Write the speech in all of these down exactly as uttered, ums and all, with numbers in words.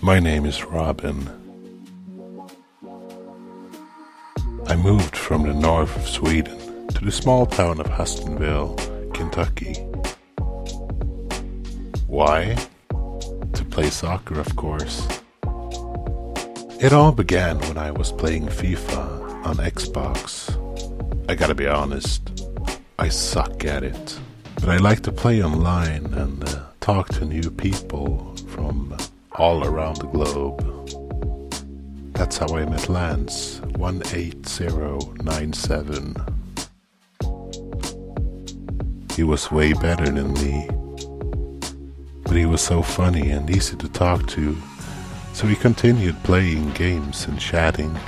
My name is Robin. I moved from the north of Sweden to the small town of Hustonville, Kentucky. Why? To play soccer, of course. It all began when I was playing FIFA on Xbox. I gotta be honest, I suck at it. But I like to play online and uh, talk to new people from all around the globe. That's how I met Lance, one eight zero nine seven. He was way better than me, but he was so funny and easy to talk to, so we continued playing games and chatting.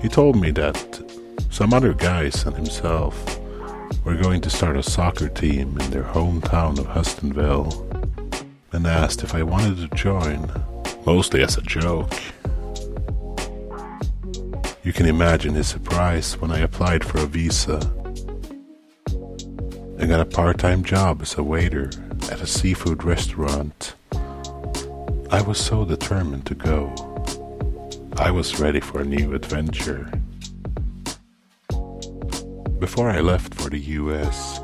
He told me that some other guys and himself were going to start a soccer team in their hometown of Hustonville, and asked if I wanted to join, mostly as a joke. You can imagine his surprise when I applied for a visa and got a part-time job as a waiter at a seafood restaurant. I was so determined to go. I was ready for a new adventure. Before I left for the U S,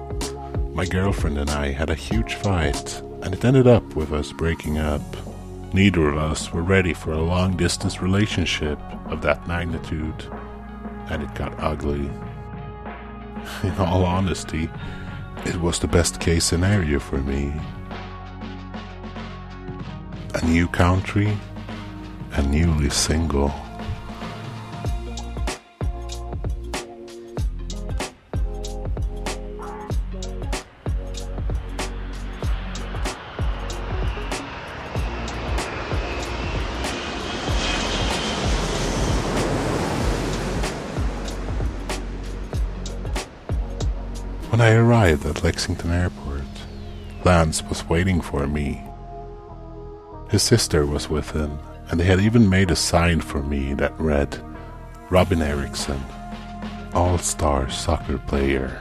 my girlfriend and I had a huge fight, and it ended up with us breaking up. Neither of us were ready for a long-distance relationship of that magnitude, and it got ugly. In all honesty, it was the best-case scenario for me. A new country, and newly single. When I arrived at Lexington Airport, Lance was waiting for me. His sister was with him, and they had even made a sign for me that read, Robin Erickson, all-star soccer player,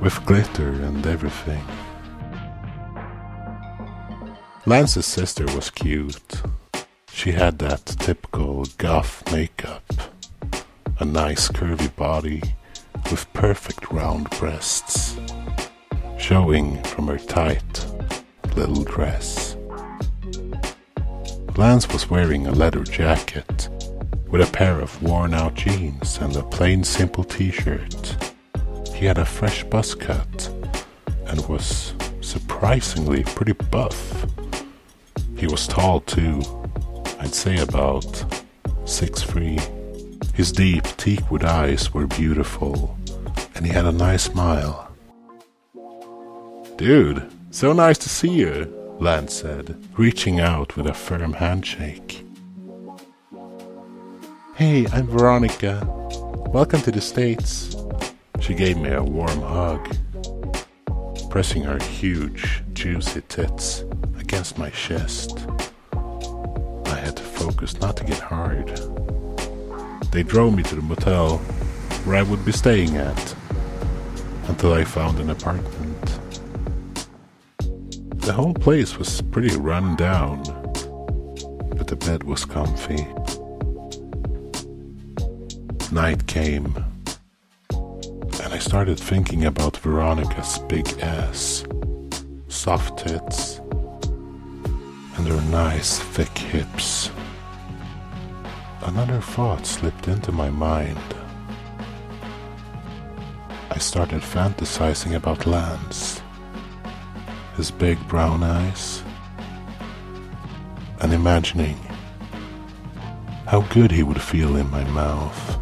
with glitter and everything. Lance's sister was cute. She had that typical goth makeup, a nice curvy body with perfect round breasts, showing from her tight little dress. Lance was wearing a leather jacket with a pair of worn-out jeans and a plain simple t-shirt. He had a fresh buzz cut and was surprisingly pretty buff. He was tall too, I'd say about six three. His deep teakwood eyes were beautiful and he had a nice smile. "Dude, so nice to see you," Lance said, reaching out with a firm handshake. "Hey, I'm Veronica. Welcome to the States." She gave me a warm hug, pressing her huge, juicy tits against my chest. I had to focus not to get hard. They drove me to the motel where I would be staying at, until I found an apartment. The whole place was pretty run down, but the bed was comfy. Night came, and I started thinking about Veronica's big ass, soft tits, and her nice thick hips. Another thought slipped into my mind. I started fantasizing about Lance. His big brown eyes, and imagining how good he would feel in my mouth.